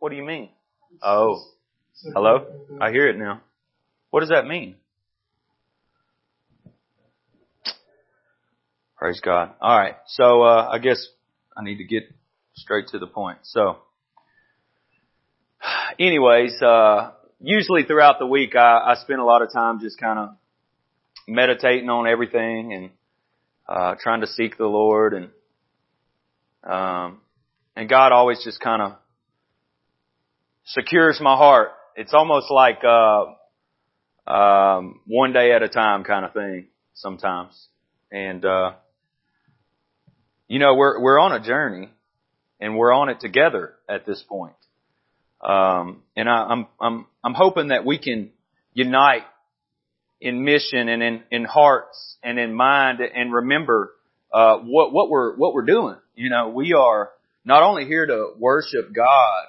What do you mean? Oh, hello? I hear it now. What does that mean? Praise God. All right. So I guess I need to get straight to the point. So anyways, usually throughout the week, I spend a lot of time just kind of meditating on everything and trying to seek the Lord. And God always just kind of secures my heart. It's almost like one day at a time kind of thing sometimes. And you know, we're on a journey, and we're on it together at this point. And I'm hoping that we can unite in mission and in hearts and in mind, and remember what we're doing. You know, we are not only here to worship God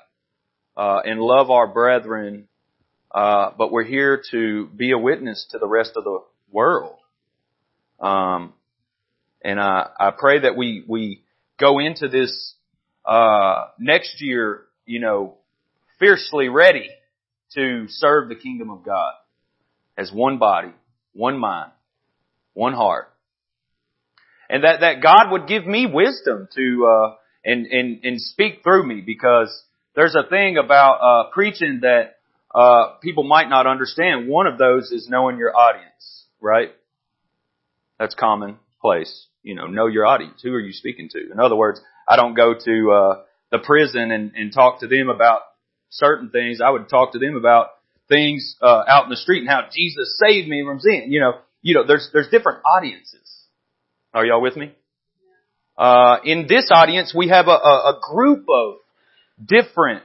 and love our brethren, but we're here to be a witness to the rest of the world. And I pray that we go into this next year, you know, fiercely ready to serve the kingdom of God as one body, one mind, one heart. And that God would give me wisdom to and speak through me, because there's a thing about preaching that people might not understand. One of those is knowing your audience, right? That's commonplace. You know your audience. Who are you speaking to? In other words, I don't go to the prison and talk to them about certain things. I would talk to them about things out in the street and how Jesus saved me from sin. You know, there's different audiences. Are y'all with me? In this audience, we have a group of different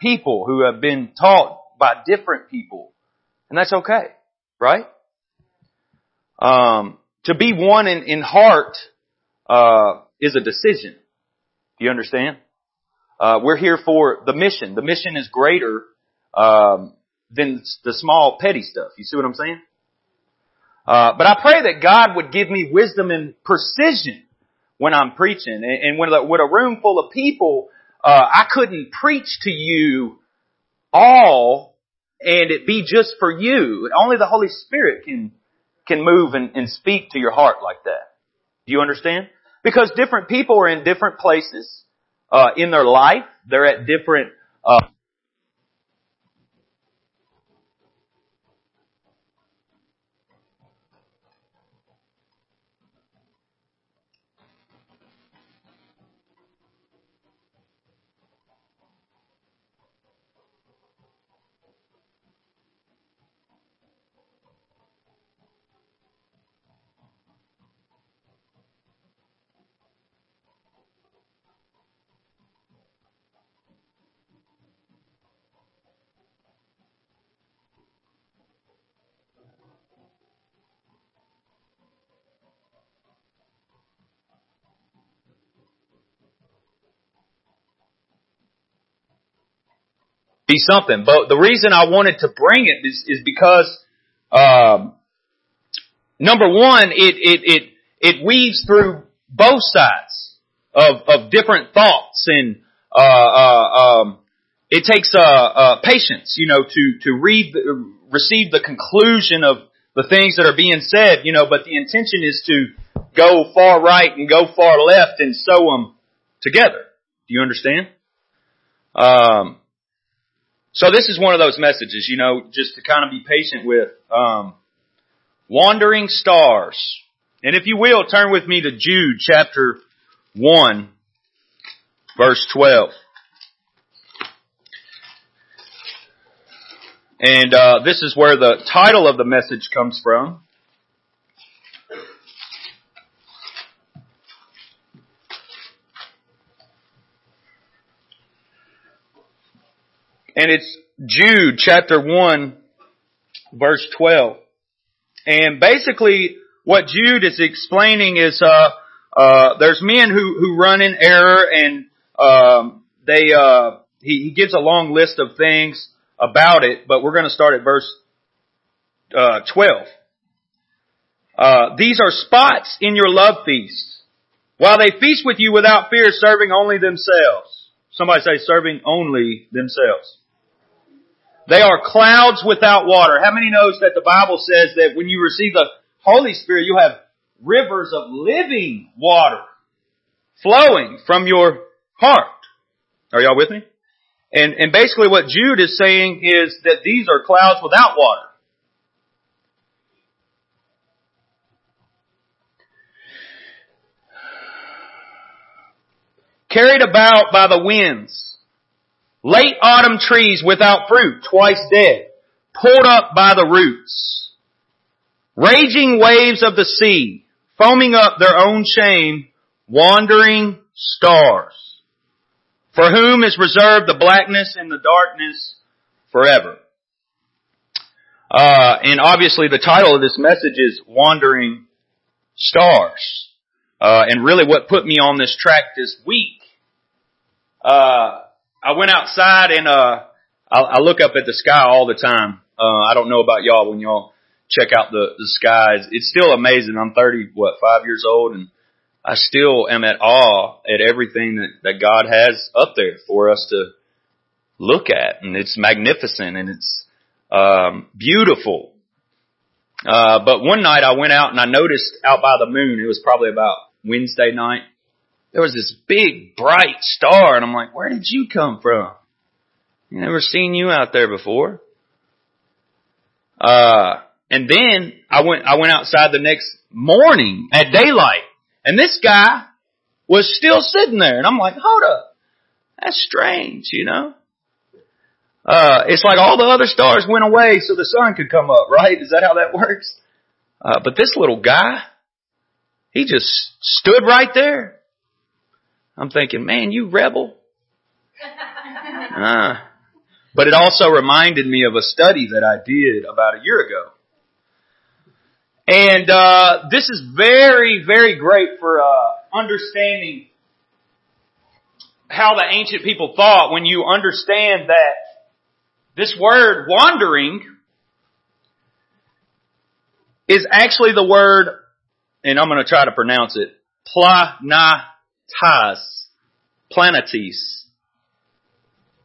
people who have been taught by different people, and that's okay, right? To be one in heart is a decision. Do you understand? We're here for the mission. The mission is greater than the small petty stuff. You see what I'm saying? But I pray that God would give me wisdom and precision when I'm preaching. And with a room full of people, I couldn't preach to you all and it be just for you. Only the Holy Spirit can move and speak to your heart like that. Do you understand? Because different people are in different places in their life. They're at different... be something. But the reason I wanted to bring it is because, number one, it weaves through both sides of different thoughts, and it takes patience, to receive the conclusion of the things that are being said, But the intention is to go far right and go far left and sew them together. Do you understand? So this is one of those messages, just to kind of be patient with. Wandering stars. And if you will, turn with me to Jude chapter 1, verse 12. And this is where the title of the message comes from. And it's Jude chapter 1, verse 12. And basically what Jude is explaining is, there's men who run in error, and he gives a long list of things about it, but we're going to start at verse 12. These are spots in your love feast, while they feast with you without fear, serving only themselves. Somebody say serving only themselves. They are clouds without water. How many knows that the Bible says that when you receive the Holy Spirit, you'll have rivers of living water flowing from your heart? Are y'all with me? And basically what Jude is saying is that these are clouds without water. Carried about by the winds. Late autumn trees without fruit, twice dead. Pulled up by the roots. Raging waves of the sea, foaming up their own shame. Wandering stars. For whom is reserved the blackness and the darkness forever. And obviously the title of this message is Wandering Stars. And really what put me on this track this week, I went outside and, I look up at the sky all the time. I don't know about y'all when y'all check out the skies. It's still amazing. I'm 35 years old, and I still am at awe at everything that God has up there for us to look at. And it's magnificent and it's, beautiful. But one night I went out and I noticed out by the moon, it was probably about Wednesday night, there was this big bright star, and I'm like, where did you come from? I've never seen you out there before. And then I went outside the next morning at daylight, and this guy was still sitting there, and I'm like, hold up, that's strange, you know? It's like all the other stars went away so the sun could come up, right? Is that how that works? But this little guy, he just stood right there. I'm thinking, man, you rebel. But it also reminded me of a study that I did about a year ago. And, this is very, very great for, understanding how the ancient people thought when you understand that this word wandering is actually the word, and I'm going to try to pronounce it, planetes.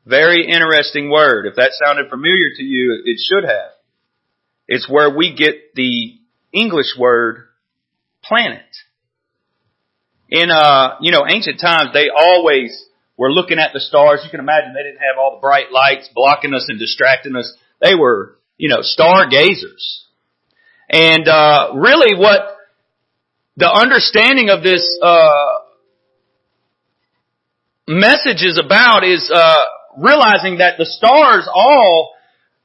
Very interesting word. If that sounded familiar to you, it should have. It's where we get the English word planet. In, ancient times, they always were looking at the stars. You can imagine they didn't have all the bright lights blocking us and distracting us. They were, stargazers. And really what the understanding of this message is about is realizing that the stars all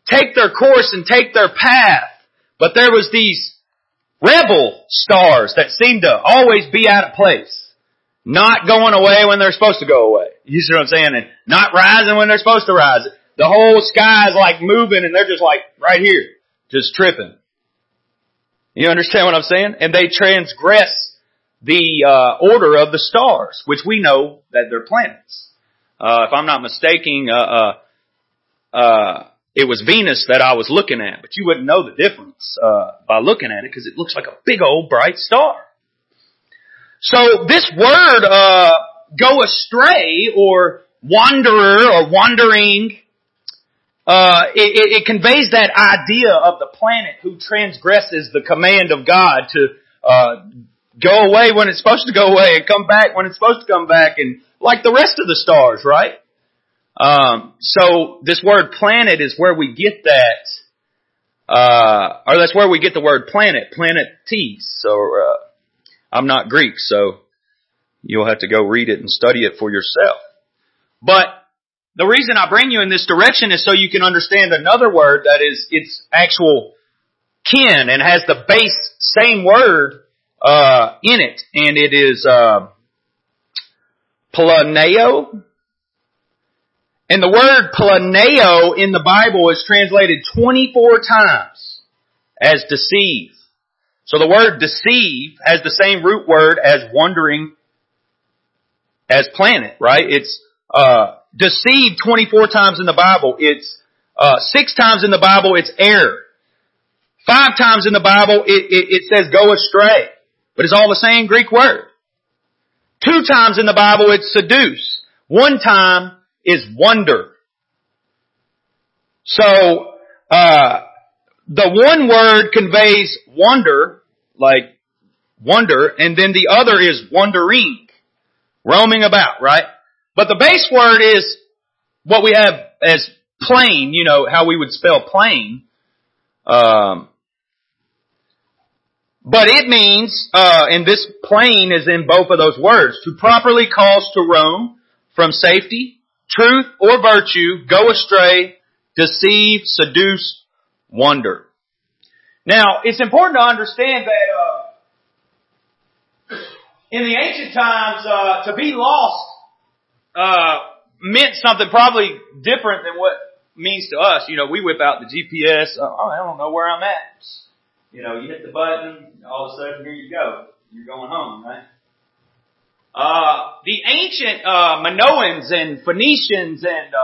take their course and take their path. But there was these rebel stars that seemed to always be out of place. Not going away when they're supposed to go away. You see what I'm saying? And not rising when they're supposed to rise. The whole sky is like moving and they're just like right here, just tripping. You understand what I'm saying? And they transgress the order of the stars, which we know that they're planets. If I'm not mistaken, it was Venus that I was looking at, but you wouldn't know the difference by looking at it because it looks like a big old bright star. So this word, go astray or wanderer or wandering, it conveys that idea of the planet who transgresses the command of God to, go away when it's supposed to go away and come back when it's supposed to come back, and like the rest of the stars, right? So this word planet is where we get that, or that's where we get the word planet, planetes, or, I'm not Greek, so you'll have to go read it and study it for yourself. But the reason I bring you in this direction is so you can understand another word that is its actual kin and has the base same word in it. And it is planeo. And the word planeo in the Bible is translated 24 times as deceive. So the word deceive has the same root word as wandering, as planet, right? It's deceived 24 times in the Bible. It's 6 times in the Bible, it's error. 5 times in the Bible, it says go astray. But it's all the same Greek word. 2 times in the Bible, it's seduce. One time is wonder. So, the one word conveys wonder, like wonder, and then the other is wandering, roaming about, right? But the base word is what we have as plain, you know, how we would spell plain. But it means, and this plain is in both of those words, to properly cause to roam from safety, truth, or virtue, go astray, deceive, seduce, wander. Now, it's important to understand that in the ancient times, to be lost meant something probably different than what it means to us. You know, we whip out the GPS. Oh, I don't know where I'm at. You know, you hit the button, all of a sudden, here you go. You're going home, right? The ancient Minoans and Phoenicians and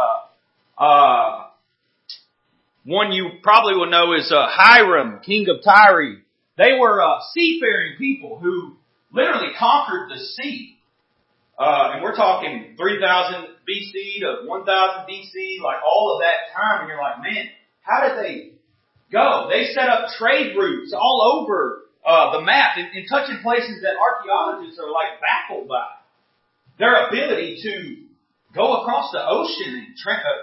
one you probably will know is Hiram, king of Tyre. They were seafaring people who literally conquered the sea. And we're talking 3,000 BC to 1,000 BC, like all of that time. And you're like, man, how did they go? They set up trade routes all over the map and touching places that archaeologists are like baffled by. Their ability to go across the ocean and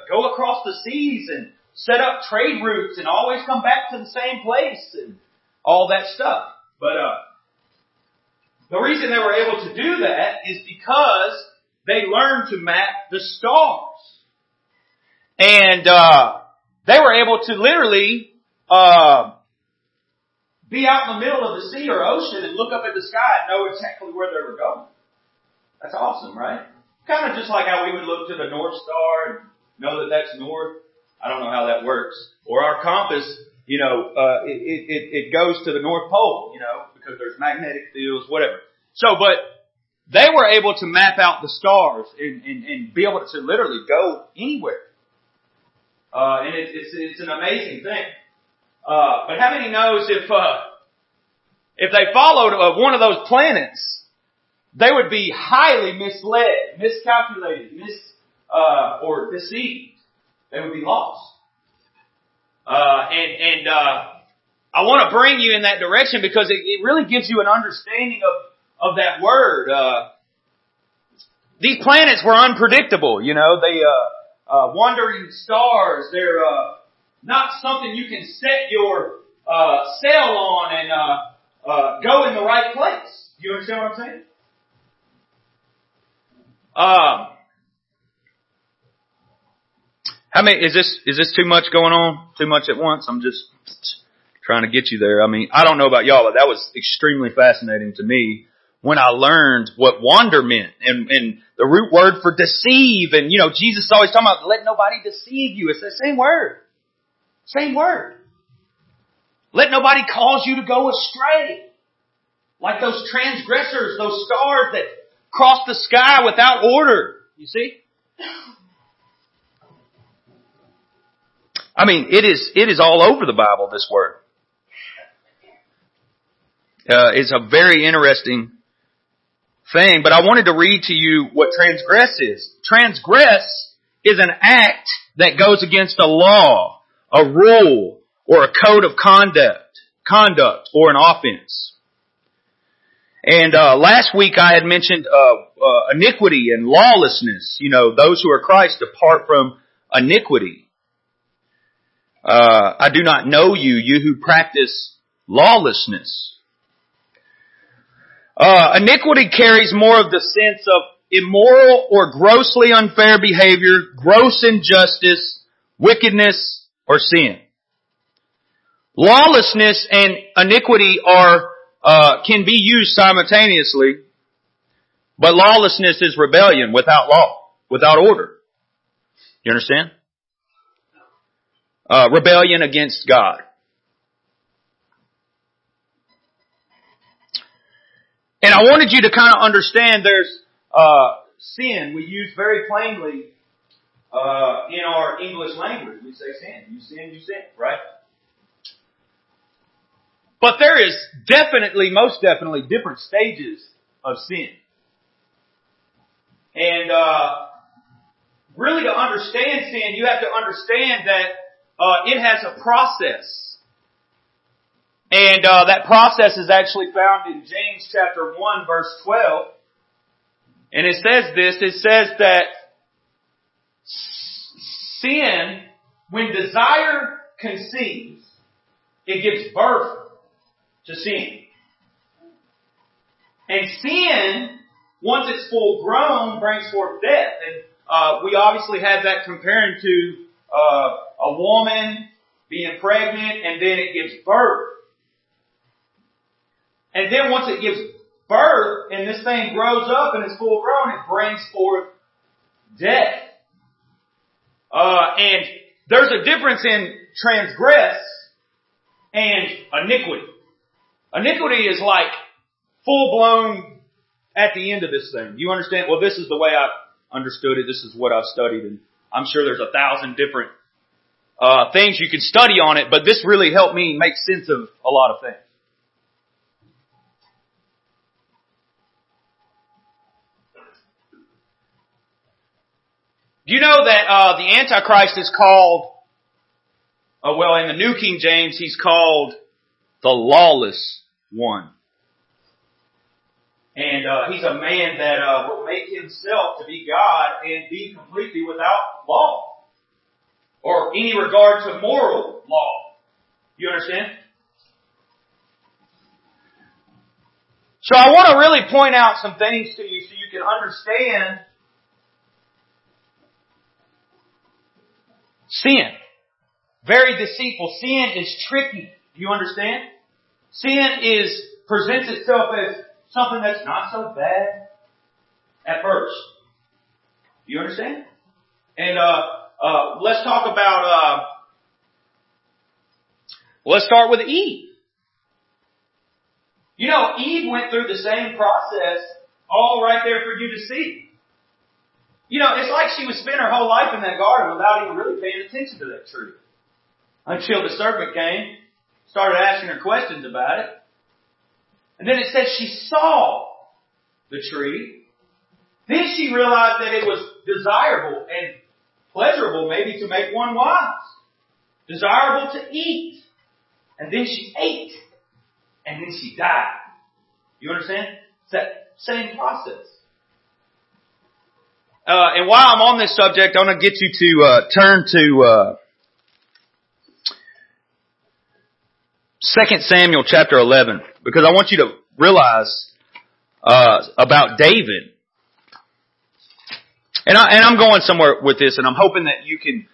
go across the seas and set up trade routes and always come back to the same place and all that stuff. But the reason they were able to do that is because they learned to map the stars. And they were able to literally be out in the middle of the sea or ocean and look up at the sky and know exactly where they were going. That's awesome, right? Kind of just like how we would look to the North Star and know that that's north. I don't know how that works. Or our compass, you know, it goes to the North Pole, you know, because there's magnetic fields, whatever. So, but they were able to map out the stars and be able to literally go anywhere. And it's an amazing thing. But how many knows if they followed one of those planets, they would be highly misled, miscalculated, or deceived. They would be lost. I want to bring you in that direction because it really gives you an understanding of that word. These planets were unpredictable, you know, they, wandering stars, they're, not something you can set your sail on and go in the right place. You understand what I'm saying? How many is this too much going on? Too much at once? I'm just trying to get you there. I mean, I don't know about y'all, but that was extremely fascinating to me when I learned what wander meant and the root word for deceive. And you know, Jesus is always talking about let nobody deceive you. It's the same word. Same word. Let nobody cause you to go astray. Like those transgressors, those stars that cross the sky without order. You see? I mean, it is all over the Bible, this word. It's a very interesting thing, but I wanted to read to you what transgress is. Transgress is an act that goes against a law, a rule, or a code of conduct, or an offense. And last week I had mentioned iniquity and lawlessness. You know, those who are Christ depart from iniquity. I do not know you, you who practice lawlessness. Iniquity carries more of the sense of immoral or grossly unfair behavior, gross injustice, wickedness, or sin. Lawlessness and iniquity are can be used simultaneously, but lawlessness is rebellion without law, without order. You understand? Rebellion against God. And I wanted you to kind of understand there's sin we use very plainly. In our English language, we say sin. You sin, right? But there is definitely, most definitely, different stages of sin. And really to understand sin, you have to understand that it has a process. And that process is actually found in James chapter 1, verse 12. And it says this, it says that sin, when desire conceives, it gives birth to sin. And sin, once it's full grown, brings forth death. And we obviously had that comparing to a woman being pregnant, and then it gives birth. And then once it gives birth, and this thing grows up and it's full grown, it brings forth death. And there's a difference in transgress and iniquity. Iniquity is like full blown at the end of this thing. You understand? Well, this is the way I understood it. This is what I've studied. And I'm sure there's 1,000 different things you can study on it. But this really helped me make sense of a lot of things. Do you know that the Antichrist is called, well, in the New King James, he's called the Lawless One. And he's a man that will make himself to be God and be completely without law or any regard to moral law. You understand? So I want to really point out some things to you so you can understand sin. Very deceitful. Sin is tricky. Do you understand? Sin is presents itself as something that's not so bad at first. Do you understand? And let's talk about. Let's start with Eve. You know, Eve went through the same process, all right there for you to see. You know, it's like she would spend her whole life in that garden without even really paying attention to that tree. Until the serpent came, started asking her questions about it. And then it says she saw the tree. Then she realized that it was desirable and pleasurable maybe to make one wise. Desirable to eat. And then she ate. And then she died. You understand? It's that same process. And while I'm on this subject, I'm going to get you to turn to 2 Samuel chapter 11, because I want you to realize about David. And I'm going somewhere with this, and I'm hoping that you can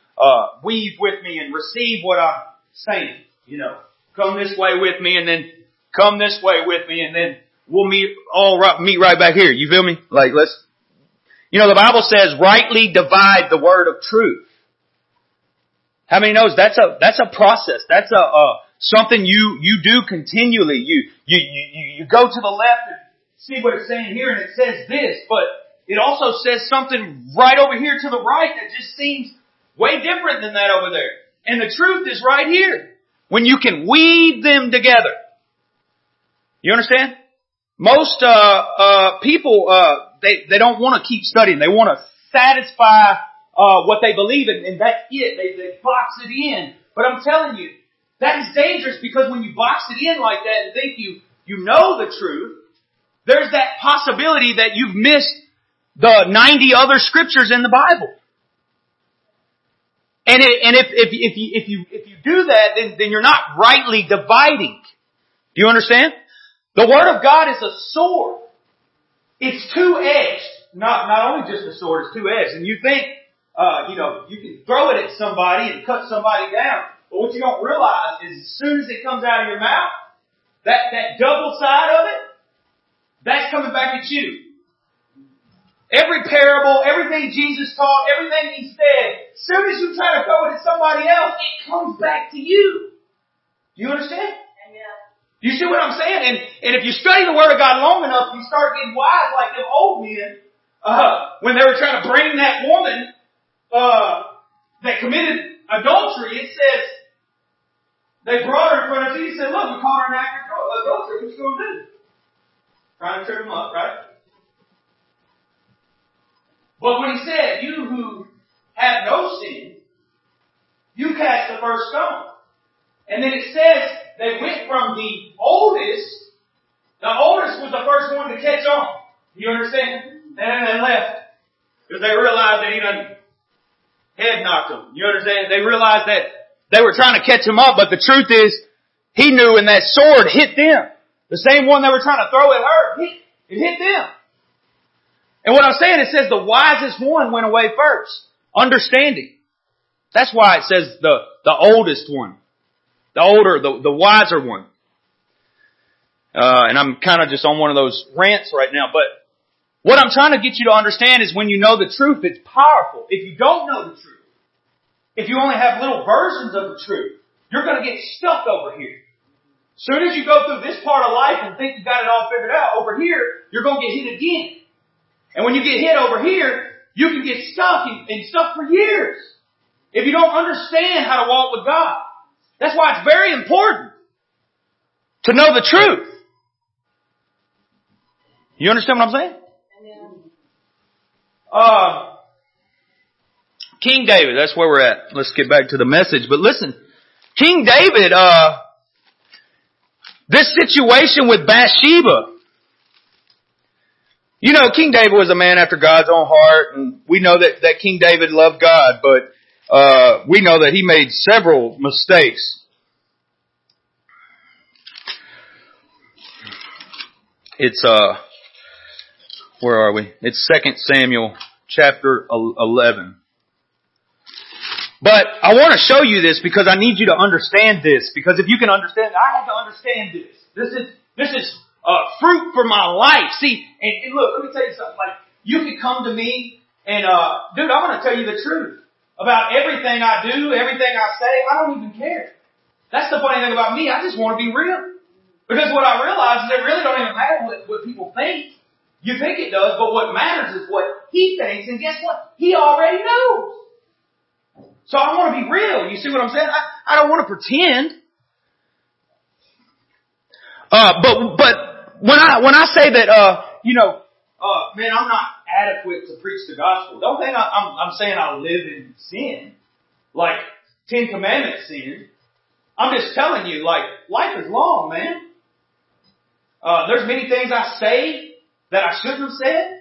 weave with me and receive what I'm saying. You know, come this way with me, and then come this way with me, and then we'll meet right back here. You feel me? Like, let's. You know, the Bible says, rightly divide the word of truth. How many knows that's a process? That's a something you do continually. You go to the left and see what it's saying here, and it says this, but it also says something right over here to the right that just seems way different than that over there. And the truth is right here when you can weave them together. You understand? Most people they don't want to keep studying. They want to satisfy what they believe in, and that's it. They box it in. But I'm telling you, that is dangerous, because when you box it in like that and think you know the truth, there's that possibility that you've missed the 90 other scriptures in the Bible. And if you do that, then you're not rightly dividing. Do you understand? The Word of God is a sword. It's two-edged. Not only just a sword, it's two-edged. And you think, you know, you can throw it at somebody and cut somebody down. But what you don't realize is as soon as it comes out of your mouth, that double side of it, that's coming back at you. Every parable, everything Jesus taught, everything He said, as soon as you try to throw it at somebody else, it comes back to you. Do you understand? You see what I'm saying? And if you study the Word of God long enough, you start getting wise like them old men when they were trying to bring that woman that committed adultery. It says they brought her in front of Jesus and said, "Look, we caught her in act of adultery. What you going to do?" Trying to trip him up, right? But when he said, "You who And then it says they went from the oldest was the first one to catch on. You understand? And then they left. Because they realized that he done head knocked them. You understand? They realized that they were trying to catch him up, but the truth is, he knew, and that sword hit them. The same one they were trying to throw at her, it hit them. And what I'm saying, it says the wisest one went away first. Understanding. That's why it says the oldest one. The older, the wiser one. And I'm kind of just on one of those rants right now, but what I'm trying to get you to understand is when you know the truth, it's powerful. If you don't know the truth, if you only have little versions of the truth, you're going to get stuck over here. As soon as you go through this part of life and think you got it all figured out, over here, you're going to get hit again. And when you get hit over here, you can get stuck and stuck for years if you don't understand how to walk with God. That's why it's very important to know the truth. You understand what I'm saying? Yeah. King David, that's where we're at. Let's get back to the message. But listen, King David, this situation with Bathsheba. You know, King David was a man after God's own heart, and we know that King David loved God, but we know that he made several mistakes. It's, where are we? It's 2 Samuel chapter 11. But I want to show you this because I need you to understand this. Because if you can understand, I have to understand this. This is fruit for my life. See, and look, let me tell you something. Like, you can come to me and, dude, I'm going to tell you the truth about everything I do, everything I say. I don't even care. That's the funny thing about me. I just want to be real. Because what I realize is it really don't even matter what people think. You think it does, but what matters is what he thinks. And guess what? He already knows. So I want to be real. You see what I'm saying? I don't want to pretend. But when I say that, man, I'm not adequate to preach the gospel. Don't think I'm saying I live in sin, like 10 Commandments sin. I'm just telling you, like, life is long, man. There's many things I say that I shouldn't have said.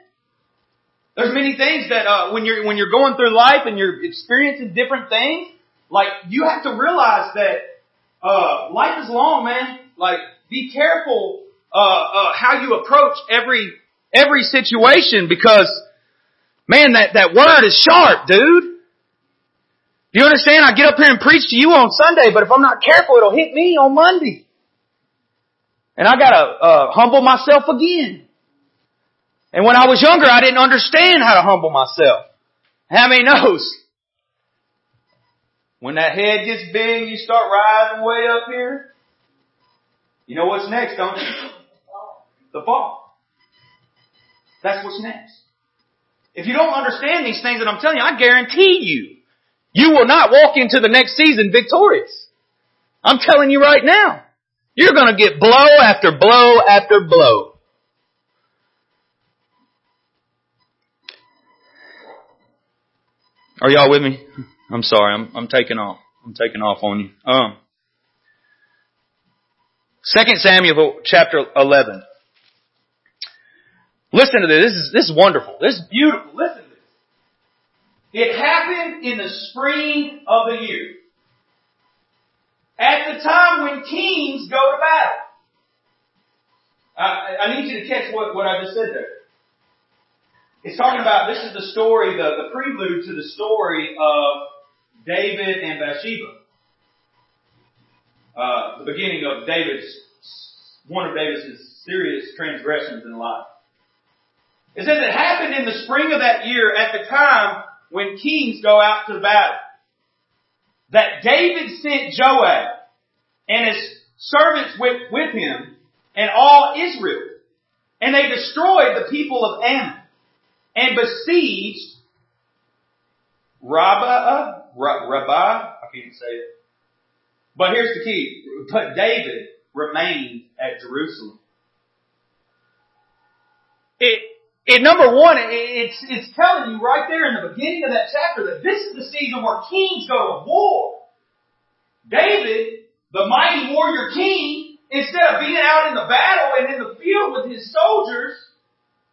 There's many things that when you're going through life and you're experiencing different things, like, you have to realize that life is long, man. Like, be careful how you approach every situation, because, man, that word is sharp, dude. Do you understand? I get up here and preach to you on Sunday, but if I'm not careful, it'll hit me on Monday, and I gotta humble myself again. And when I was younger, I didn't understand how to humble myself. How many knows? When that head gets big, you start rising way up here. You know what's next, don't you? The fall. That's what's next. If you don't understand these things that I'm telling you, I guarantee you will not walk into the next season victorious. I'm telling you right now. You're going to get blow after blow after blow. Are y'all with me? I'm sorry. I'm taking off. I'm taking off on you. 2 Samuel chapter 11. Listen to this. This is wonderful. This is beautiful. Listen to this. It happened in the spring of the year, at the time when kings go to battle. I need you to catch what I just said there. It's talking about, this is the story, the prelude to the story of David and Bathsheba. The beginning of one of David's serious transgressions in life. It says it happened in the spring of that year, at the time when kings go out to battle, that David sent Joab and his servants with him and all Israel, and they destroyed the people of Ammon and besieged Rabbah, I can't say it. But here's the key. But David remained at Jerusalem. It number one, it's telling you right there in the beginning of that chapter that this is the season where kings go to war. David, The mighty warrior king, instead of being out in the battle and in the field with his soldiers,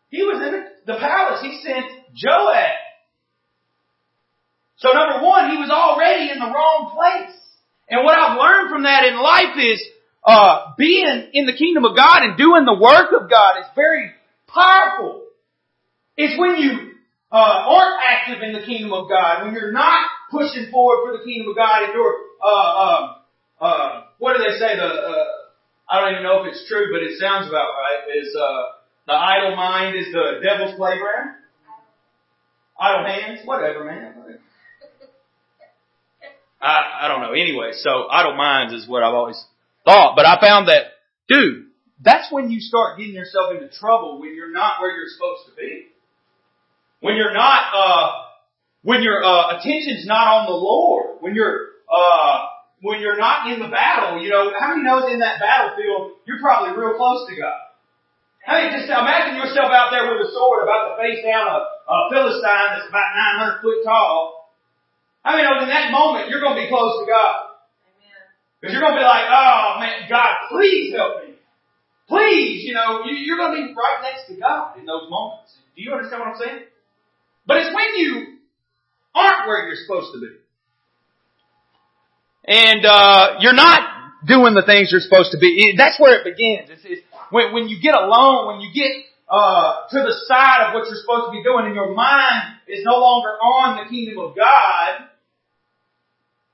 he was in the palace. He sent Joab. So number one, he was already in the wrong place. And what I've learned from that in life is being in the kingdom of God and doing the work of God is very powerful. It's when you aren't active in the kingdom of God, when you're not pushing forward for the kingdom of God, and you're what do they say? I don't even know if it's true, but it sounds about right. Is the idle mind is the devil's playground? Idle hands, whatever, man. Whatever. I don't know. Anyway, so idle minds is what I've always thought, but I found that, dude, that's when you start getting yourself into trouble, when you're not where you're supposed to be. When you're not, when your attention's not on the Lord, when you're not in the battle, you know, how many knows in that battlefield, you're probably real close to God? How many just imagine yourself out there with a sword about to face down a Philistine that's about 900 foot tall. How many knows in that moment, you're going to be close to God? Because you're going to be like, oh man, God, please help me. Please, you know, you're going to be right next to God in those moments. Do you understand what I'm saying? But it's when you aren't where you're supposed to be. And you're not doing the things you're supposed to be. That's where it begins. It's when you get alone, when you get to the side of what you're supposed to be doing and your mind is no longer on the kingdom of God,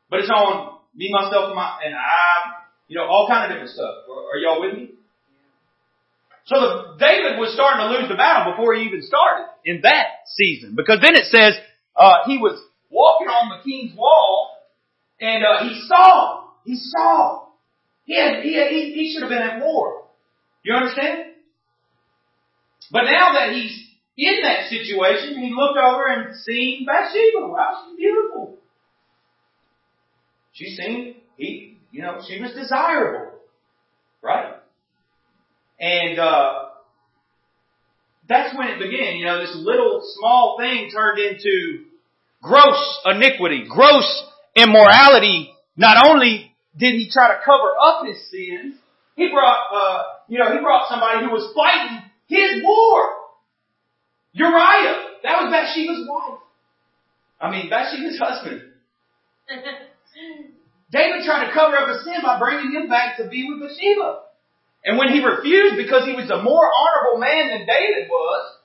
but it's on me, myself, and I, you know, all kind of different stuff. Are y'all with me? So David was starting to lose the battle before he even started in that season. Because then it says he was walking on the king's wall and he saw. He should have been at war. You understand? But now that he's in that situation, he looked over and seen Bathsheba. Wow, she's beautiful. She seemed, she was desirable, right? And that's when it began. You know, this little small thing turned into gross iniquity, gross immorality. Not only did he try to cover up his sins, he brought somebody who was fighting his war. Uriah, that was Bathsheba's wife. I mean, Bathsheba's husband. David tried to cover up his sin by bringing him back to be with Bathsheba. And when he refused because he was a more honorable man than David was,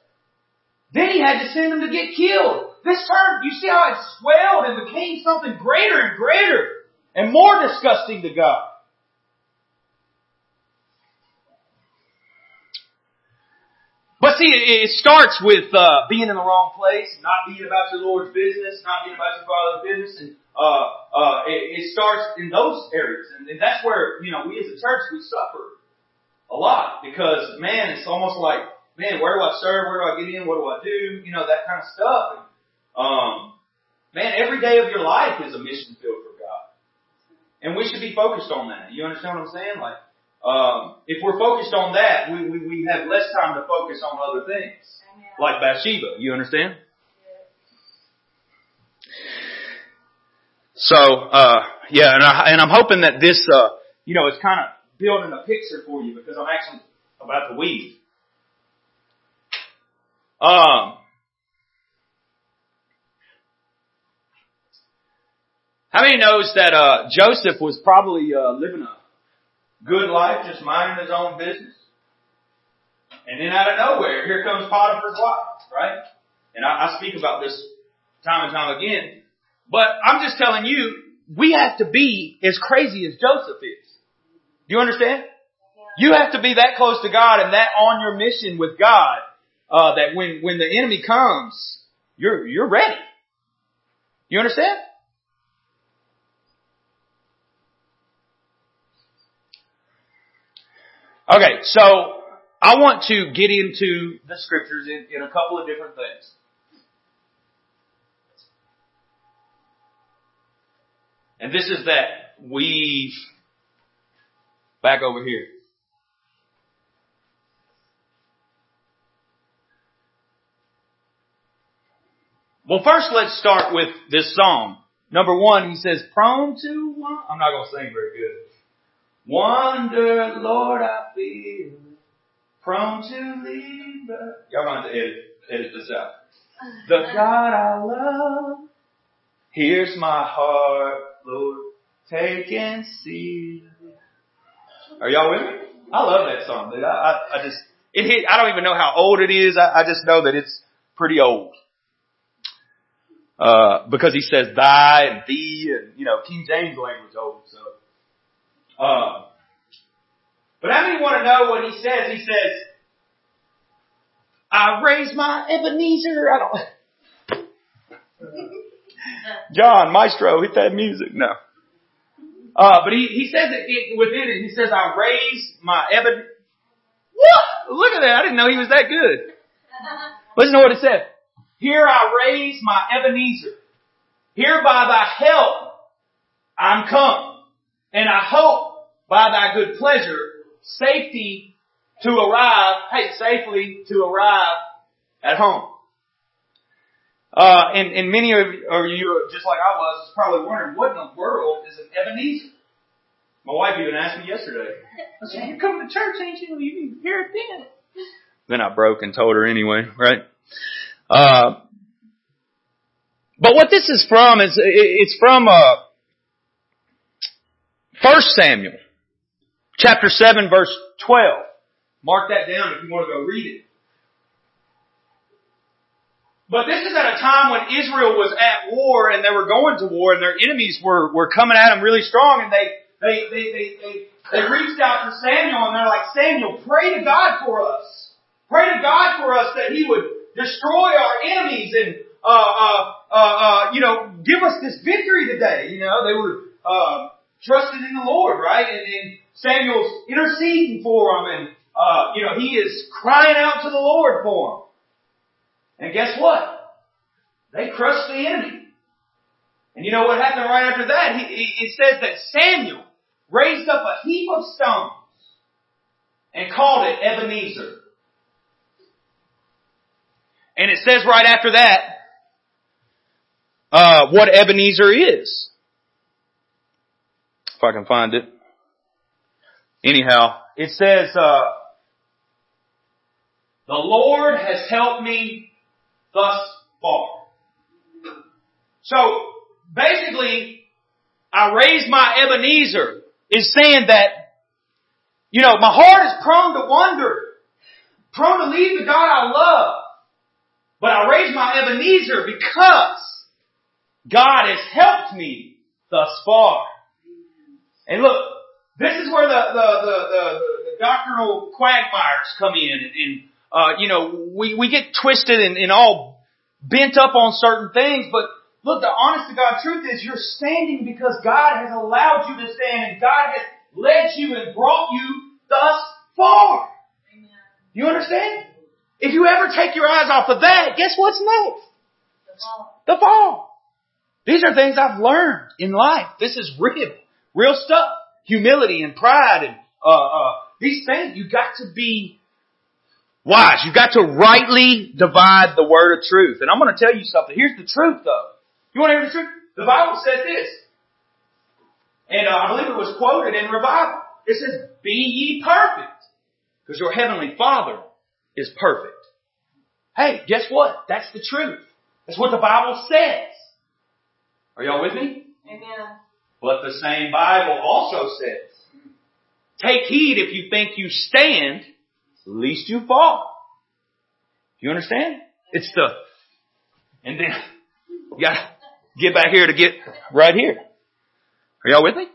then he had to send him to get killed. This term, you see how it swelled and became something greater and greater and more disgusting to God. But see, it starts with being in the wrong place, not being about your Lord's business, not being about your Father's business, and it starts in those areas, and that's where, you know, we as a church, we suffer a lot, because, man, it's almost like, man, where do I serve, where do I get in, what do I do, you know, that kind of stuff, and, man, every day of your life is a mission field for God, and we should be focused on that. You understand what I'm saying? Like, if we're focused on that, we have less time to focus on other things, like Bathsheba, you understand? So, and I'm hoping that this, is kind of building a picture for you, because I'm actually about to weave. How many knows that Joseph was probably living a good life, just minding his own business? And then out of nowhere, here comes Potiphar's wife, right? And I speak about this time and time again. But I'm just telling you, we have to be as crazy as Joseph is. Do you understand? Yeah. You have to be that close to God and that on your mission with God, that when the enemy comes, you're ready. You understand? Okay, so I want to get into the scriptures in a couple of different things. And this is that weave back over here. Well, first let's start with this psalm. Number 1, he says, prone to what? I'm not going to sing very good. Wander, Lord, I feel prone to leave. Y'all gonna have to edit this out. The God I love, here's my heart, Lord, take and see. Are y'all with me? I love that song, dude. I just, it hit, I don't even know how old it is. I just know that it's pretty old. Because he says thy and thee and, you know, King James language old, so. But I didn't want to know what he says. He says, I raise my Ebenezer. I don't. John, Maestro, hit that music. No. But he says it within it. He says, I raise my Ebenezer. What? Look at that. I didn't know he was that good. Listen to what it says. Here I raise my Ebenezer. Here by thy help I'm come. And I hope by thy good pleasure, safety to arrive, safely to arrive at home. And many of you, just like I was, is probably wondering, what in the world is an Ebenezer? My wife even asked me yesterday. I said, you're coming to church, ain't you? You need to hear it then. Then I broke and told her anyway, right? But what this is from is, it's from, 1 Samuel, chapter 7, verse 12. Mark that down if you want to go read it. But this is at a time when Israel was at war and they were going to war and their enemies were coming at them really strong, and they reached out to Samuel and they're like, Samuel, pray to God for us. Pray to God for us that He would destroy our enemies and, you know, give us this victory today. You know, they were, trusted in the Lord, right? And Samuel's interceding for them, and you know, he is crying out to the Lord for them. And guess what? They crushed the enemy. And you know what happened right after that? It says that Samuel raised up a heap of stones and called it Ebenezer. And it says right after that, what Ebenezer is. If I can find it. Anyhow, it says, the Lord has helped me thus far. So basically, I raise my Ebenezer is saying that, you know, my heart is prone to wander, prone to leave the God I love. But I raise my Ebenezer because God has helped me thus far. And look, this is where the doctrinal quagmires come in, and you know, we get twisted and all bent up on certain things, but look, the honest to God truth is you're standing because God has allowed you to stand, and God has led you and brought you thus far. Amen. You understand? If you ever take your eyes off of that, guess what's next? The fall. These are things I've learned in life. This is real stuff. Humility and pride and these things. You got to be wise. You got to rightly divide the word of truth. And I'm going to tell you something. Here's the truth, though. You want to hear the truth? The Bible said this, and I believe it was quoted in revival. It says, "Be ye perfect, because your heavenly Father is perfect." Hey, guess what? That's the truth. That's what the Bible says. Are y'all with me? Amen. But the same Bible also says, take heed if you think you stand, lest you fall. You understand? It's the, and then you gotta get back here to get right here. Are y'all with me?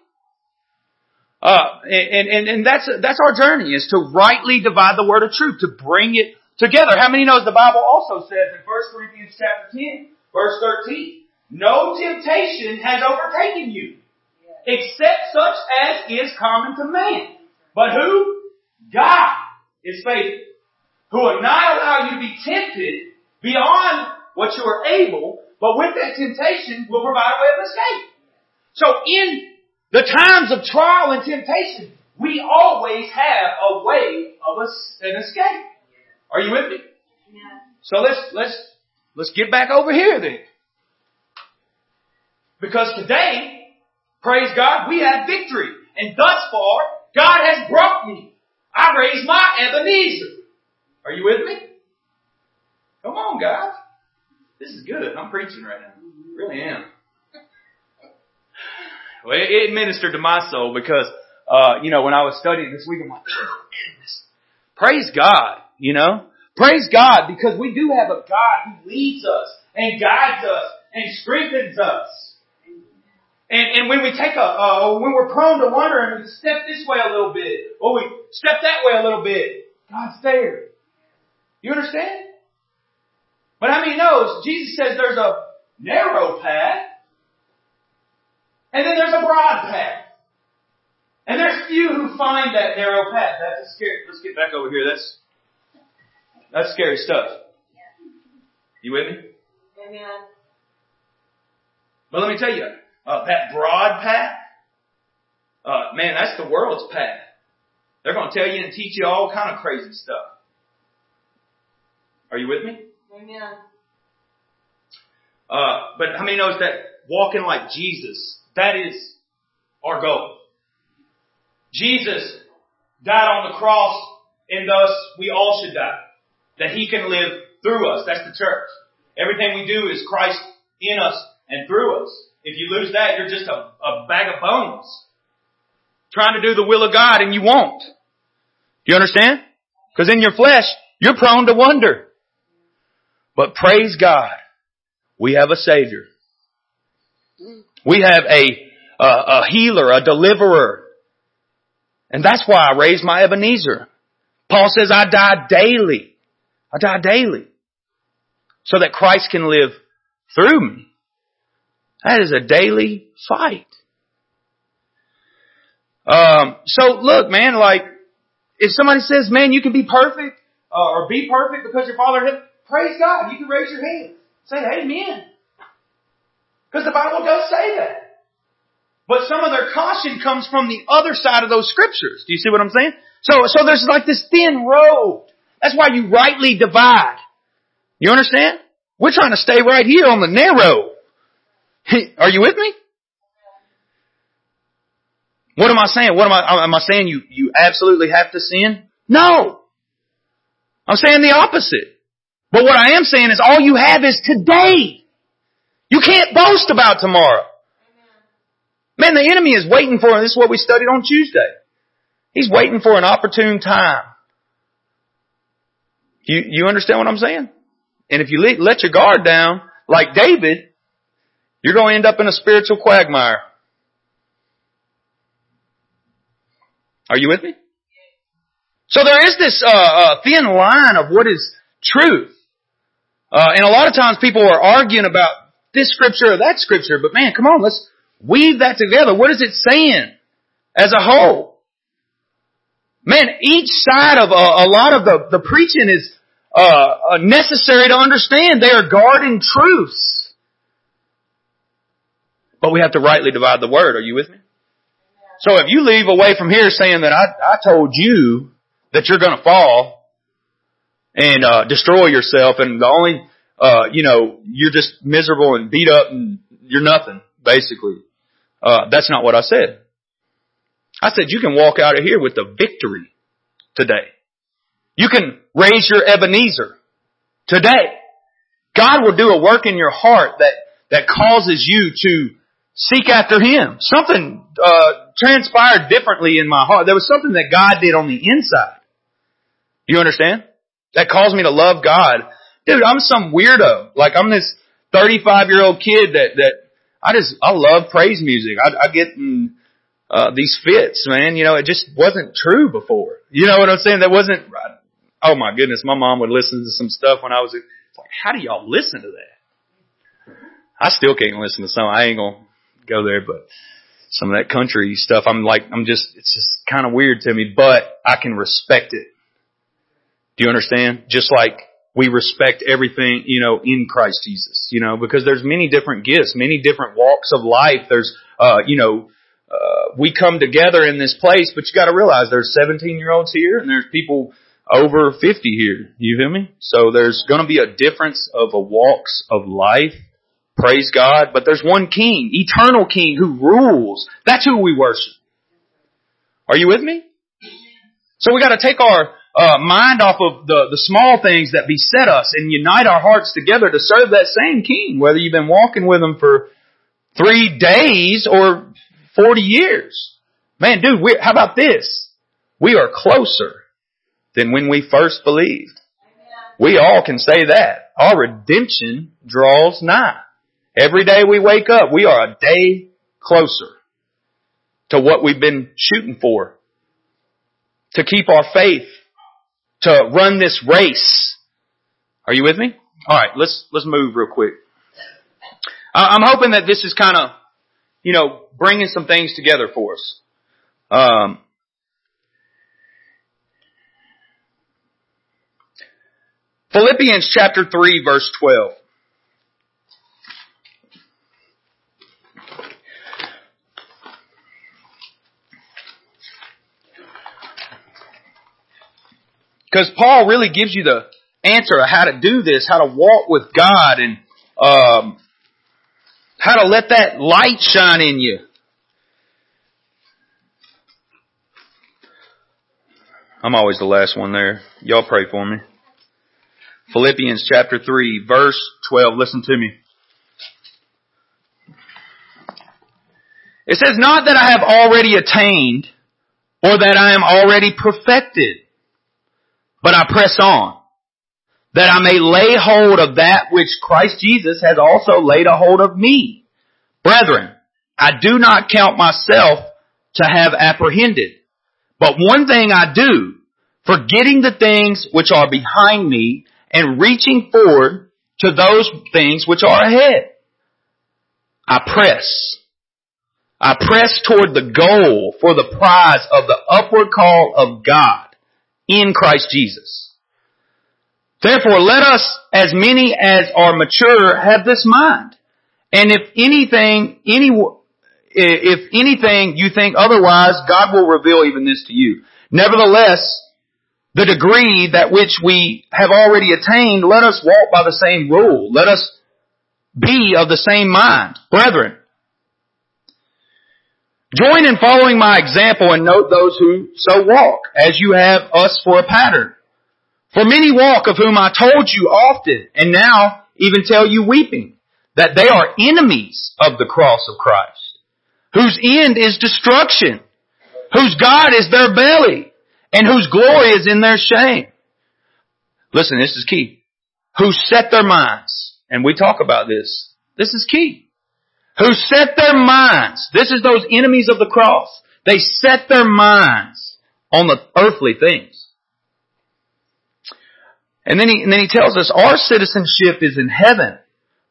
And that's our journey, is to rightly divide the word of truth, to bring it together. How many knows the Bible also says in 1 Corinthians chapter 10, verse 13, no temptation has overtaken you, except such as is common to man. But who? God is faithful, who will not allow you to be tempted beyond what you are able, but with that temptation will provide a way of escape. So in the times of trial and temptation, we always have a way of an escape. Are you with me? Yeah. So let's get back over here then. Because today, praise God, we have victory. And thus far, God has brought me. I raised my Ebenezer. Are you with me? Come on, guys. This is good. I'm preaching right now. I really am. Well, it ministered to my soul because, when I was studying this week, I'm like, oh, goodness. Praise God, Praise God because we do have a God who leads us and guides us and strengthens us. And when we take when we're prone to wonder and we step this way a little bit, or we step that way a little bit, God's there. You understand? But how many knows Jesus says there's a narrow path and then there's a broad path. And there's few who find that narrow path. That's scary. Let's get back over here. That's scary stuff. You with me? Amen. But let me tell you, that broad path, that's the world's path. They're going to tell you and teach you all kind of crazy stuff. Are you with me? Amen. But how many knows that walking like Jesus, that is our goal. Jesus died on the cross, and thus we all should die. That He can live through us. That's the church. Everything we do is Christ in us and through us. If you lose that, you're just a bag of bones. Trying to do the will of God and you won't. Do you understand? Because in your flesh, you're prone to wonder. But praise God, we have a Savior. We have a healer, a deliverer. And that's why I raised my Ebenezer. Paul says, I die daily. I die daily. So that Christ can live through me. That is a daily fight. So look, man, if somebody says, man, you can be perfect, or be perfect because your Father did, praise God, you can raise your hand. Say amen. Because the Bible does say that. But some of their caution comes from the other side of those scriptures. Do you see what I'm saying? So there's this thin road. That's why you rightly divide. You understand? We're trying to stay right here on the narrow. Are you with me? What am I saying? Am I saying you absolutely have to sin? No. I'm saying the opposite. But what I am saying is all you have is today. You can't boast about tomorrow. Man, the enemy is waiting for, and this is what we studied on Tuesday. He's waiting for an opportune time. You understand what I'm saying? And if you let your guard down, like David, you're going to end up in a spiritual quagmire. Are you with me? So there is this thin line of what is truth. And a lot of times people are arguing about this scripture or that scripture, but man, come on, let's weave that together. What is it saying as a whole? Man, each side of a lot of the preaching is necessary to understand. They are guarding truths. But we have to rightly divide the word. Are you with me? So if you leave away from here saying that I told you that you're going to fall and destroy yourself and the only, you're just miserable and beat up and you're nothing. Basically, that's not what I said. I said you can walk out of here with a victory today. You can raise your Ebenezer today. God will do a work in your heart that causes you to seek after Him. Something transpired differently in my heart. There was something that God did on the inside. You understand? That caused me to love God. Dude, I'm some weirdo. I'm this 35-year-old kid that I love praise music. I get in these fits, man. It just wasn't true before. You know what I'm saying? That wasn't. Oh my goodness, my mom would listen to some stuff when I was. It's like, how do y'all listen to that? I still can't listen to some. I ain't gonna go there, but some of that country stuff, it's just kind of weird to me. But I can respect it. Do you understand? Just like. We respect everything, in Christ Jesus, because there's many different gifts, many different walks of life. There's, we come together in this place, but you got to realize there's 17-year-olds here and there's people over 50 here. You hear me? So there's going to be a difference of walks of life. Praise God. But there's one King, eternal King who rules. That's who we worship. Are you with me? So we got to take our mind off of the small things that beset us and unite our hearts together to serve that same king, whether you've been walking with him for 3 days or 40 years. Man, dude, how about this? We are closer than when we first believed. We all can say that. Our redemption draws nigh. Every day we wake up, we are a day closer to what we've been shooting for. To keep our faith. To run this race. Are you with me? All right, let's move real quick. I'm hoping that this is kind of, bringing some things together for us. Philippians chapter 3, verse 12. Because Paul really gives you the answer of how to do this, how to walk with God, and how to let that light shine in you. I'm always the last one there. Y'all pray for me. Philippians chapter 3, verse 12. Listen to me. It says, "Not that I have already attained, or that I am already perfected, but I press on, that I may lay hold of that which Christ Jesus has also laid a hold of me. Brethren, I do not count myself to have apprehended, but one thing I do, forgetting the things which are behind me and reaching forward to those things which are ahead. I press toward the goal for the prize of the upward call of God in Christ Jesus. Therefore, let us, as many as are mature, have this mind. And if anything you think otherwise, God will reveal even this to you. Nevertheless, the degree that which we have already attained, let us walk by the same rule. Let us be of the same mind. Brethren, join in following my example and note those who so walk, as you have us for a pattern. For many walk, of whom I told you often, and now even tell you weeping, that they are enemies of the cross of Christ, whose end is destruction, whose God is their belly, and whose glory is in their shame." Listen, this is key. "Who set their minds," and we talk about this. This is key. "Who set their minds," this is those enemies of the cross. They set their minds on the earthly things. And then he tells us, "Our citizenship is in heaven,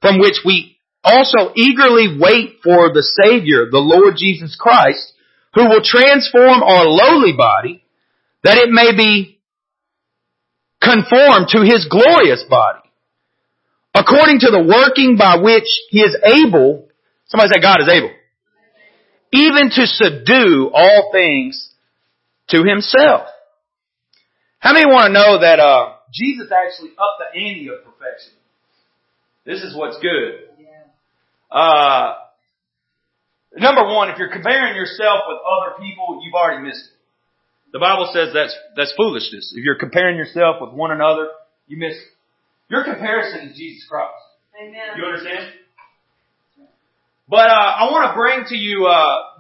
from which we also eagerly wait for the Savior, the Lord Jesus Christ, who will transform our lowly body, that it may be conformed to his glorious body, according to the working by which he is able," somebody say God is able, "even to subdue all things to himself." How many want to know that Jesus actually upped the ante of perfection? This is what's good. Number one, if you're comparing yourself with other people, you've already missed it. The Bible says that's foolishness. If you're comparing yourself with one another, you miss it. Your comparison is Jesus Christ. Amen. You understand? But I want to bring to you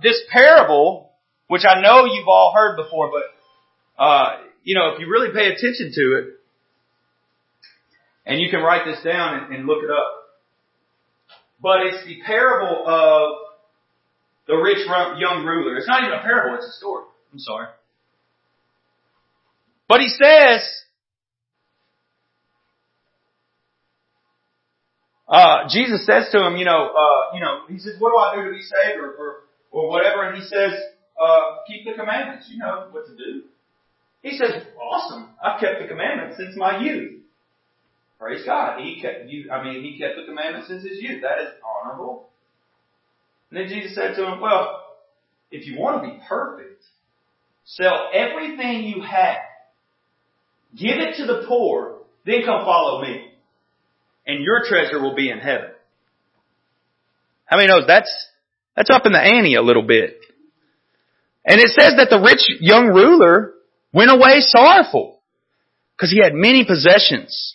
this parable, which I know you've all heard before, but if you really pay attention to it, and you can write this down and look it up. But it's the parable of the rich young ruler. It's not even a parable, it's a story. I'm sorry. But he says, Jesus says to him, he says, "What do I do to be saved?" or whatever. And he says, "Keep the commandments." You know what to do. He says, "Awesome. I've kept the commandments since my youth." Praise God. He kept the commandments since his youth. That is honorable. And then Jesus said to him, "Well, if you want to be perfect, sell everything you have. Give it to the poor, then come follow me, and your treasure will be in heaven." How many knows that's up in the ante a little bit? And it says that the rich young ruler went away sorrowful because he had many possessions.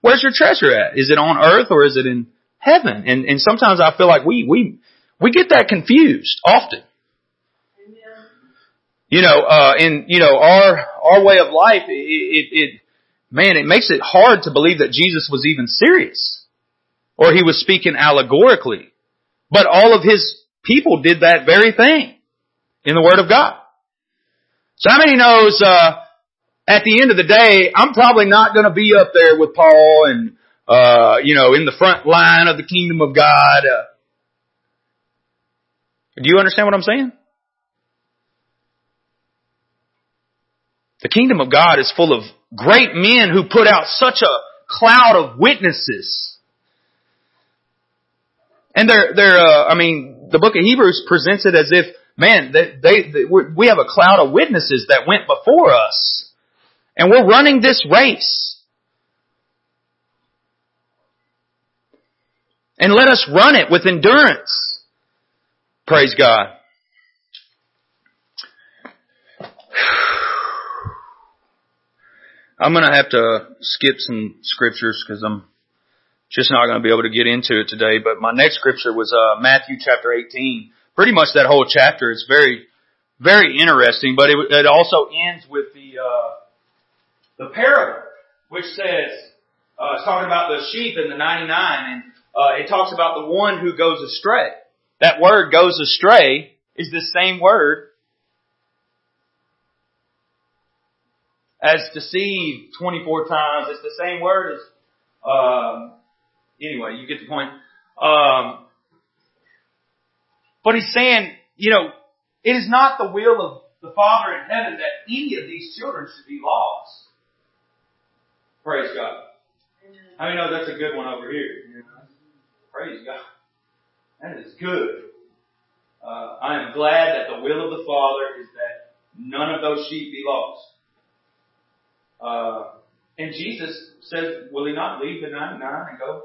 Where's your treasure at? Is it on earth or is it in heaven? And sometimes I feel like we get that confused often. You know, our way of life, it makes it hard to believe that Jesus was even serious or he was speaking allegorically. But all of his people did that very thing in the Word of God. So how many knows, at the end of the day, I'm probably not going to be up there with Paul and, in the front line of the kingdom of God. Do you understand what I'm saying? The kingdom of God is full of great men who put out such a cloud of witnesses. And the book of Hebrews presents it as if, man, we have a cloud of witnesses that went before us. And we're running this race. And let us run it with endurance. Praise God. I'm going to have to skip some scriptures because I'm just not going to be able to get into it today. But my next scripture was Matthew chapter 18. Pretty much that whole chapter is very, very interesting. But it also ends with the parable, which says, it's talking about the sheep and the 99. And it talks about the one who goes astray. That word goes astray is the same word as deceived 24 times. It's the same word as, anyway, you get the point. But he's saying, it is not the will of the Father in heaven that any of these children should be lost. Praise God. I mean, no, that's a good one over here. Praise God. That is good. I am glad that the will of the Father is that none of those sheep be lost. And Jesus says, will he not leave the 99 and go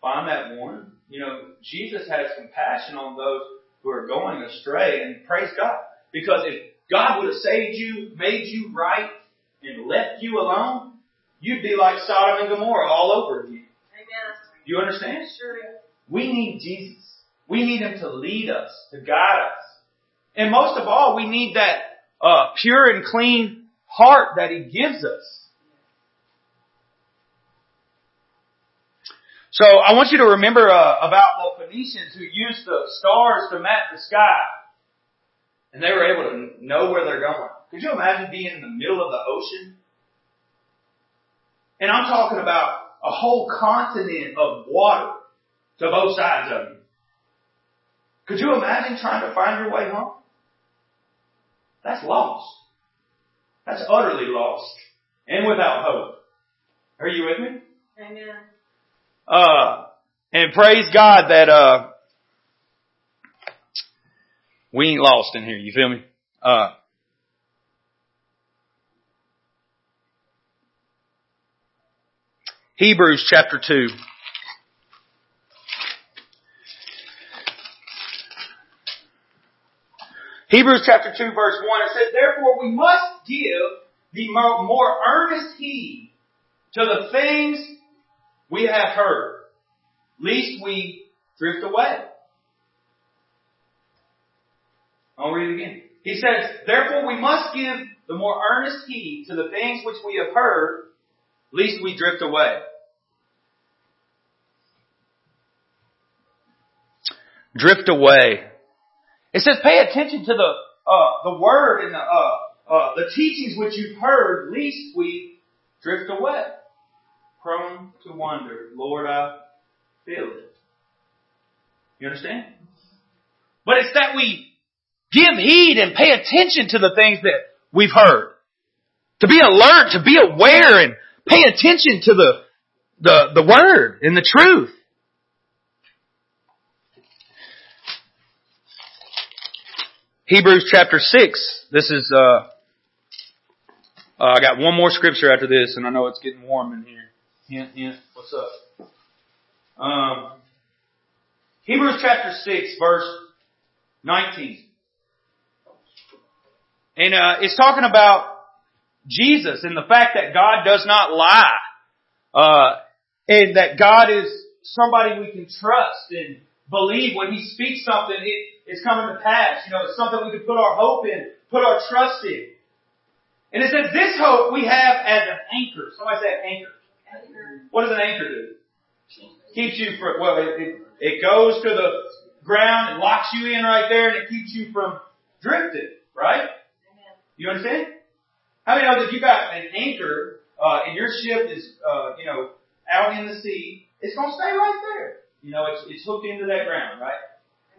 find that one? Jesus has compassion on those who are going astray, and praise God. Because if God would have saved you, made you right, and left you alone, you'd be like Sodom and Gomorrah all over again. Amen. You understand? Sure. We need Jesus. We need him to lead us, to guide us. And most of all, we need that pure and clean heart that he gives us. So I want you to remember about the Phoenicians who used the stars to map the sky. And they were able to know where they're going. Could you imagine being in the middle of the ocean? And I'm talking about a whole continent of water to both sides of you. Could you imagine trying to find your way home? That's lost. That's utterly lost and without hope. Are you with me? Amen. And praise God that we ain't lost in here. You feel me? Hebrews chapter 2. Hebrews chapter 2 verse 1, it says, therefore we must give the more earnest heed to the things we have heard, lest we drift away. I'll read it again. He says, therefore we must give the more earnest heed to the things which we have heard, lest we drift away. Drift away. It says, pay attention to the word and the teachings which you've heard, lest we drift away. Prone to wonder, Lord, I feel it. You understand? But it's that we give heed and pay attention to the things that we've heard. To be alert, to be aware, and pay attention to the word and the truth. Hebrews chapter 6, this is, I got one more scripture after this, and I know it's getting warm in here. Hint, hint, what's up? Hebrews chapter 6, verse 19. And it's talking about Jesus and the fact that God does not lie, and that God is somebody we can trust and believe when He speaks something, it's coming to pass. You know, it's something we can put our hope in, put our trust in. And it says this hope we have as an anchor. Somebody say an anchor. What does an anchor do? Keeps you from, well, it goes to the ground and locks you in right there, and it keeps you from drifting, right? You understand? How many know that you got an anchor, and your ship is, you know, out in the sea? It's gonna stay right there. You know, it's hooked into that ground, right?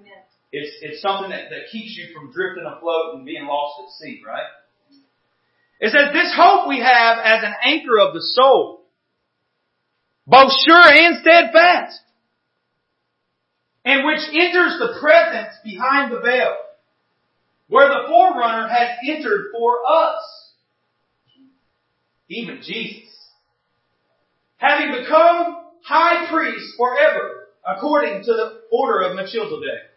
Amen. It's something that keeps you from drifting afloat and being lost at sea, right? It says this hope we have as an anchor of the soul, both sure and steadfast, and which enters the presence behind the veil, where the forerunner has entered for us, even Jesus, having become high priest forever, according to the order of Melchizedek.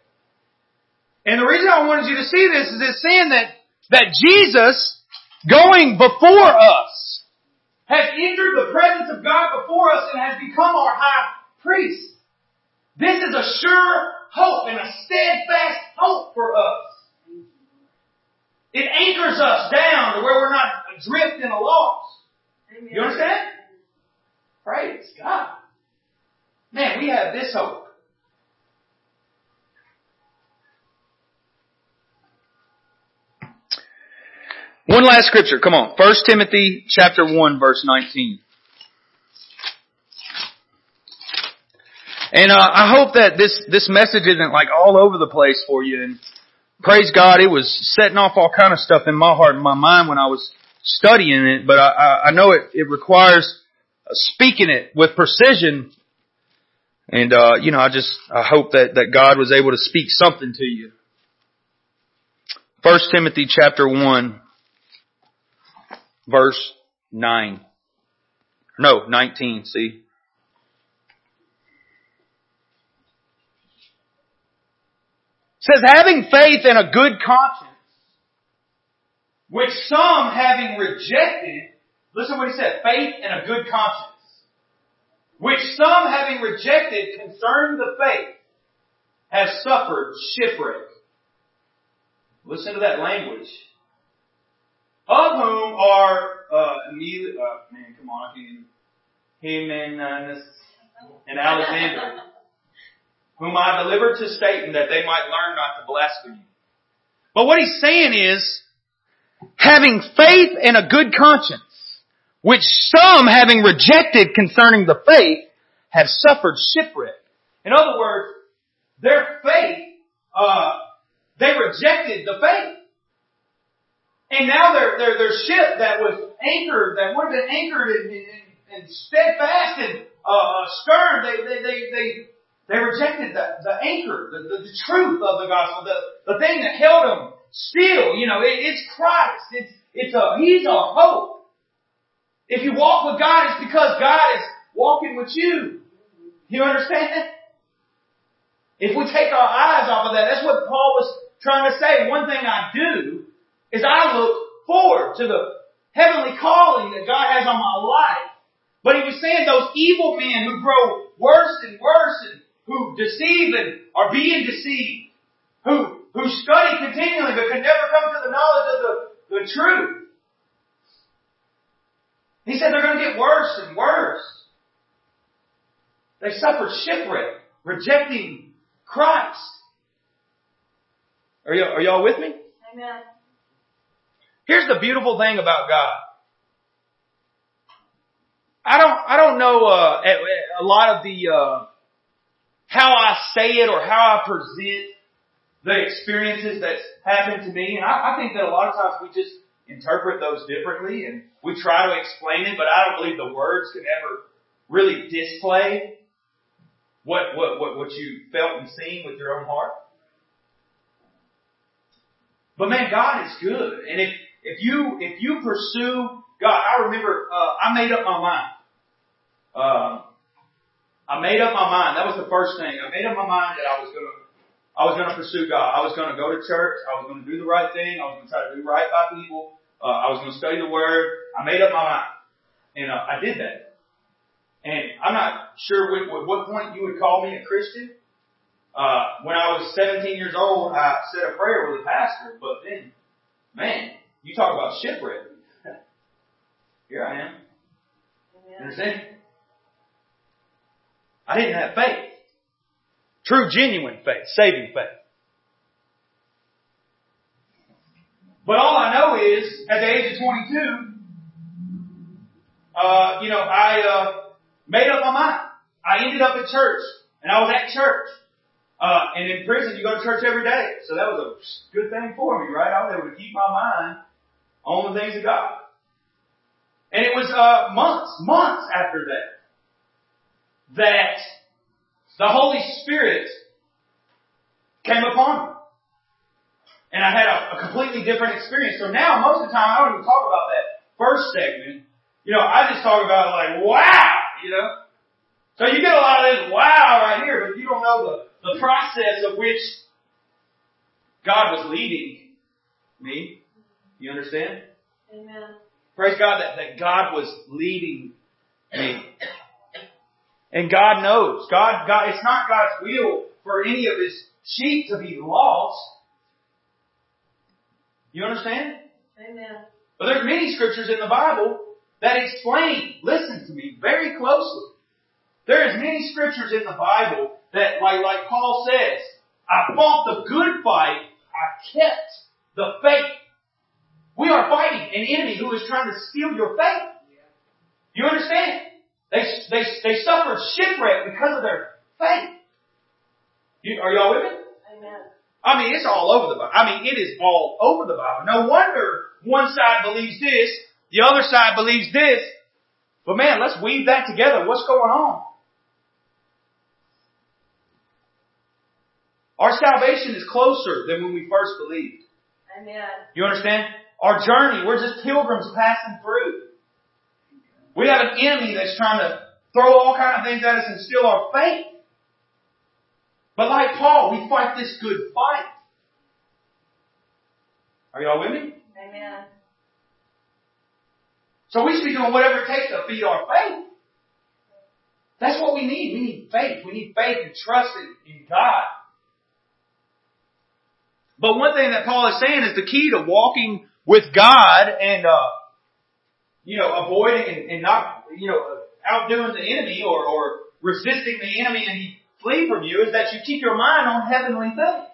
And the reason I wanted you to see this is it's saying that Jesus, going before us, has entered the presence of God before us and has become our high priest. This is a sure hope and a steadfast hope for us. It anchors us down to where we're not adrift in a loss. You understand? Praise God. Man, we have this hope. One last scripture. Come on. 1 Timothy chapter 1, verse 19. And I hope that this message isn't like all over the place for you. And praise God, it was setting off all kind of stuff in my heart and my mind when I was studying it. But I know it requires speaking it with precision. And, you know, I hope that God was able to speak something to you. 1 Timothy chapter 1, verse 9. No, 19, see. It says, having faith and a good conscience, which some having rejected, listen what he said, faith and a good conscience, which some having rejected concerning the faith have suffered shipwreck. Listen to that language. Of whom are immediately, man, come on, Himenaeus and Alexander, whom I delivered to Satan that they might learn not to blaspheme. But what he's saying is, having faith and a good conscience, which some, having rejected concerning the faith, have suffered shipwreck. In other words, their faith, they rejected the faith. And now their ship that was anchored, that would have been anchored and steadfast and stern, they rejected the anchor, the truth of the gospel, the thing that held them still. You know, it's Christ. He's our hope. If you walk with God, it's because God is walking with you. You understand that? If we take our eyes off of that, that's what Paul was trying to say. One thing I do is I look forward to the heavenly calling that God has on my life. But he was saying those evil men who grow worse and worse and who deceive and are being deceived, who study continually but can never come to the knowledge of the truth. He said they're going to get worse and worse. They suffered shipwreck, rejecting Christ. Are y'all with me? Amen. Here's the beautiful thing about God. I don't know a lot of the how I say it or how I present the experiences that's happened to me, and I think that a lot of times we just interpret those differently, and we try to explain it, but I don't believe the words can ever really display what you felt and seen with your own heart. But man, God is good, and if you pursue God, I remember I made up my mind. That was the first thing. I made up my mind that I was going to pursue God. I was going to go to church. I was going to do the right thing. I was going to try to do right by people. I was going to study the Word. I made up my mind. And I did that. And I'm not sure what point you would call me a Christian. When I was 17 years old, I said a prayer with a pastor. But then, man, you talk about shipwreck. Here I am. Amen. Understand? I didn't have faith. True, genuine faith. Saving faith. But all I know is, at the age of 22, I made up my mind. I ended up at church. And I was at church. And in prison, you go to church every day. So that was a good thing for me, right? I was able to keep my mind on the things of God. And it was months after that, that the Holy Spirit came upon me. And I had a completely different experience. So now, most of the time, I don't even talk about that first segment. I just talk about like, wow, So you get a lot of this wow right here, but you don't know the process of which God was leading me. You understand? Amen. Praise God that God was leading me. And God knows. God, it's not God's will for any of His sheep to be lost. You understand? Amen. But there's many scriptures in the Bible that explain, listen to me, very closely. There is many scriptures in the Bible that, like Paul says, I fought the good fight, I kept the faith. We are fighting an enemy who is trying to steal your faith. You understand? They suffered shipwreck because of their faith. Are y'all with me? Amen. It's all over the Bible. It is all over the Bible. No wonder one side believes this, the other side believes this. But man, let's weave that together. What's going on? Our salvation is closer than when we first believed. Amen. You understand? Our journey, we're just pilgrims passing through. We have an enemy that's trying to throw all kinds of things at us and steal our faith. But like Paul, we fight this good fight. Are y'all with me? Amen. So we should be doing whatever it takes to feed our faith. That's what we need. We need faith. We need faith and trust in God. But one thing that Paul is saying is the key to walking with God and, avoiding and not, outdoing the enemy or resisting the enemy and he flee from you is that you keep your mind on heavenly things.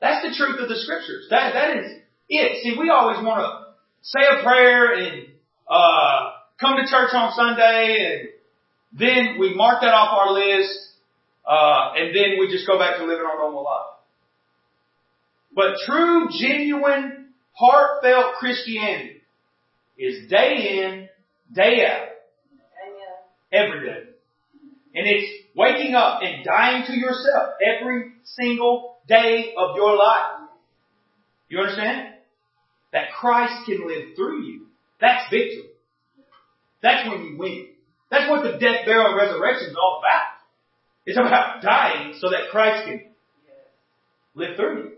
That's the truth of the scriptures. That is it. See, we always want to say a prayer and, come to church on Sunday and then we mark that off our list, and then we just go back to living our normal life. But true, genuine, heartfelt Christianity is day in, day out. Every day. And it's waking up and dying to yourself every single day of your life. You understand? That Christ can live through you. That's victory. That's when you win. That's what the death, burial, and resurrection is all about. It's about dying so that Christ can live through you.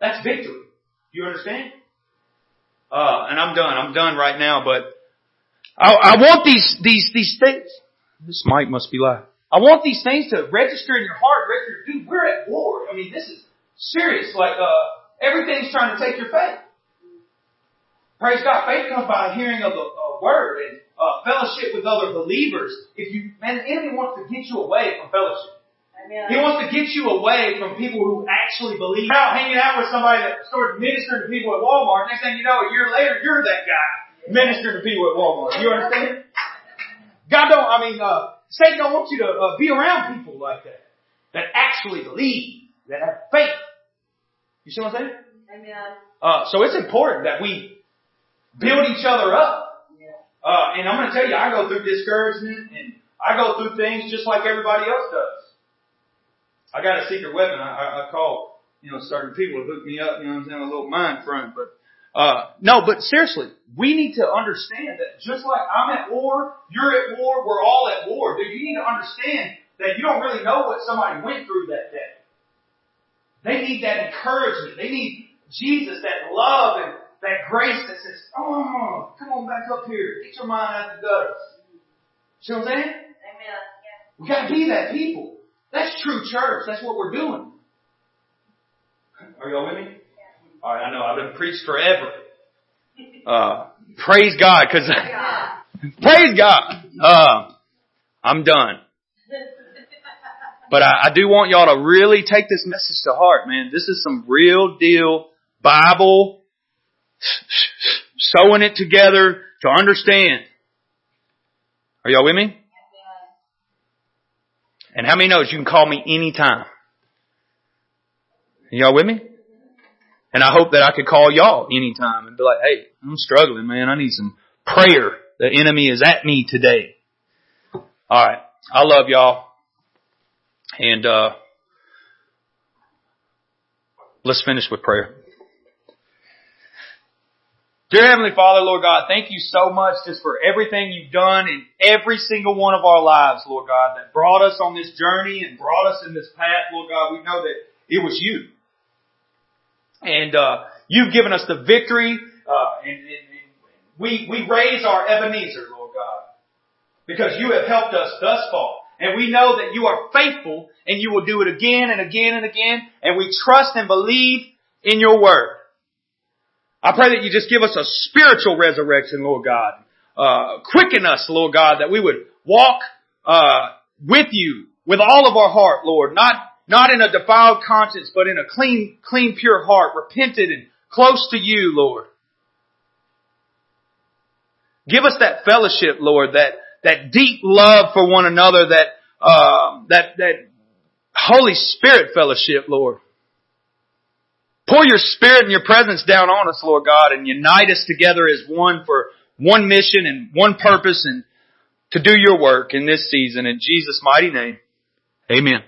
That's victory. You understand? And I'm done. I'm done right now, but I want these things. This mic must be loud. I want these things to register in your heart. Dude, we're at war. This is serious. Everything's trying to take your faith. Praise God. Faith comes by hearing of the word and fellowship with other believers. The enemy wants to get you away from fellowship. He wants to get you away from people who actually believe. You're out hanging out with somebody that started ministering to people at Walmart. Next thing you know, a year later, you're that guy ministering to people at Walmart. You understand? Satan don't want you to be around people like that actually believe, that have faith. You see what I'm saying? Amen. So it's important that we build each other up. Yeah. And I'm going to tell you, I go through discouragement and I go through things just like everybody else does. I got a secret weapon. I call, certain people to hook me up, a little mind front. But, but seriously, we need to understand that just like I'm at war, you're at war, we're all at war. Dude, you need to understand that you don't really know what somebody went through that day. They need that encouragement. They need Jesus, that love and That grace that says, oh, come on back up here. Get your mind out of the gutter. See what I'm saying? Amen. Yeah. We've got to be that people. That's true church. That's what we're doing. Are y'all with me? Yeah. All right, I know. I've been preached forever. Praise God. Cause praise God. I'm done. But I do want y'all to really take this message to heart, man. This is some real deal Bible, sewing it together to understand. Are y'all with me? And how many knows you can call me anytime? Y'all with me? And I hope that I could call y'all anytime and be like, hey, I'm struggling, man. I need some prayer. The enemy is at me today. All right. I love y'all. And let's finish with prayer. Dear Heavenly Father, Lord God, thank you so much just for everything you've done in every single one of our lives, Lord God, that brought us on this journey and brought us in this path, Lord God. We know that it was you. And you've given us the victory. And we raise our Ebenezer, Lord God, because you have helped us thus far. And we know that you are faithful and you will do it again and again and again. And we trust and believe in your word. I pray that you just give us a spiritual resurrection, Lord God. Quicken us, Lord God, that we would walk with you with all of our heart, Lord. Not in a defiled conscience, but in a clean, pure heart, repented and close to you, Lord. Give us that fellowship, Lord, that deep love for one another, that Holy Spirit fellowship, Lord. Pour your Spirit and your presence down on us, Lord God, and unite us together as one for one mission and one purpose and to do your work in this season. In Jesus' mighty name, amen.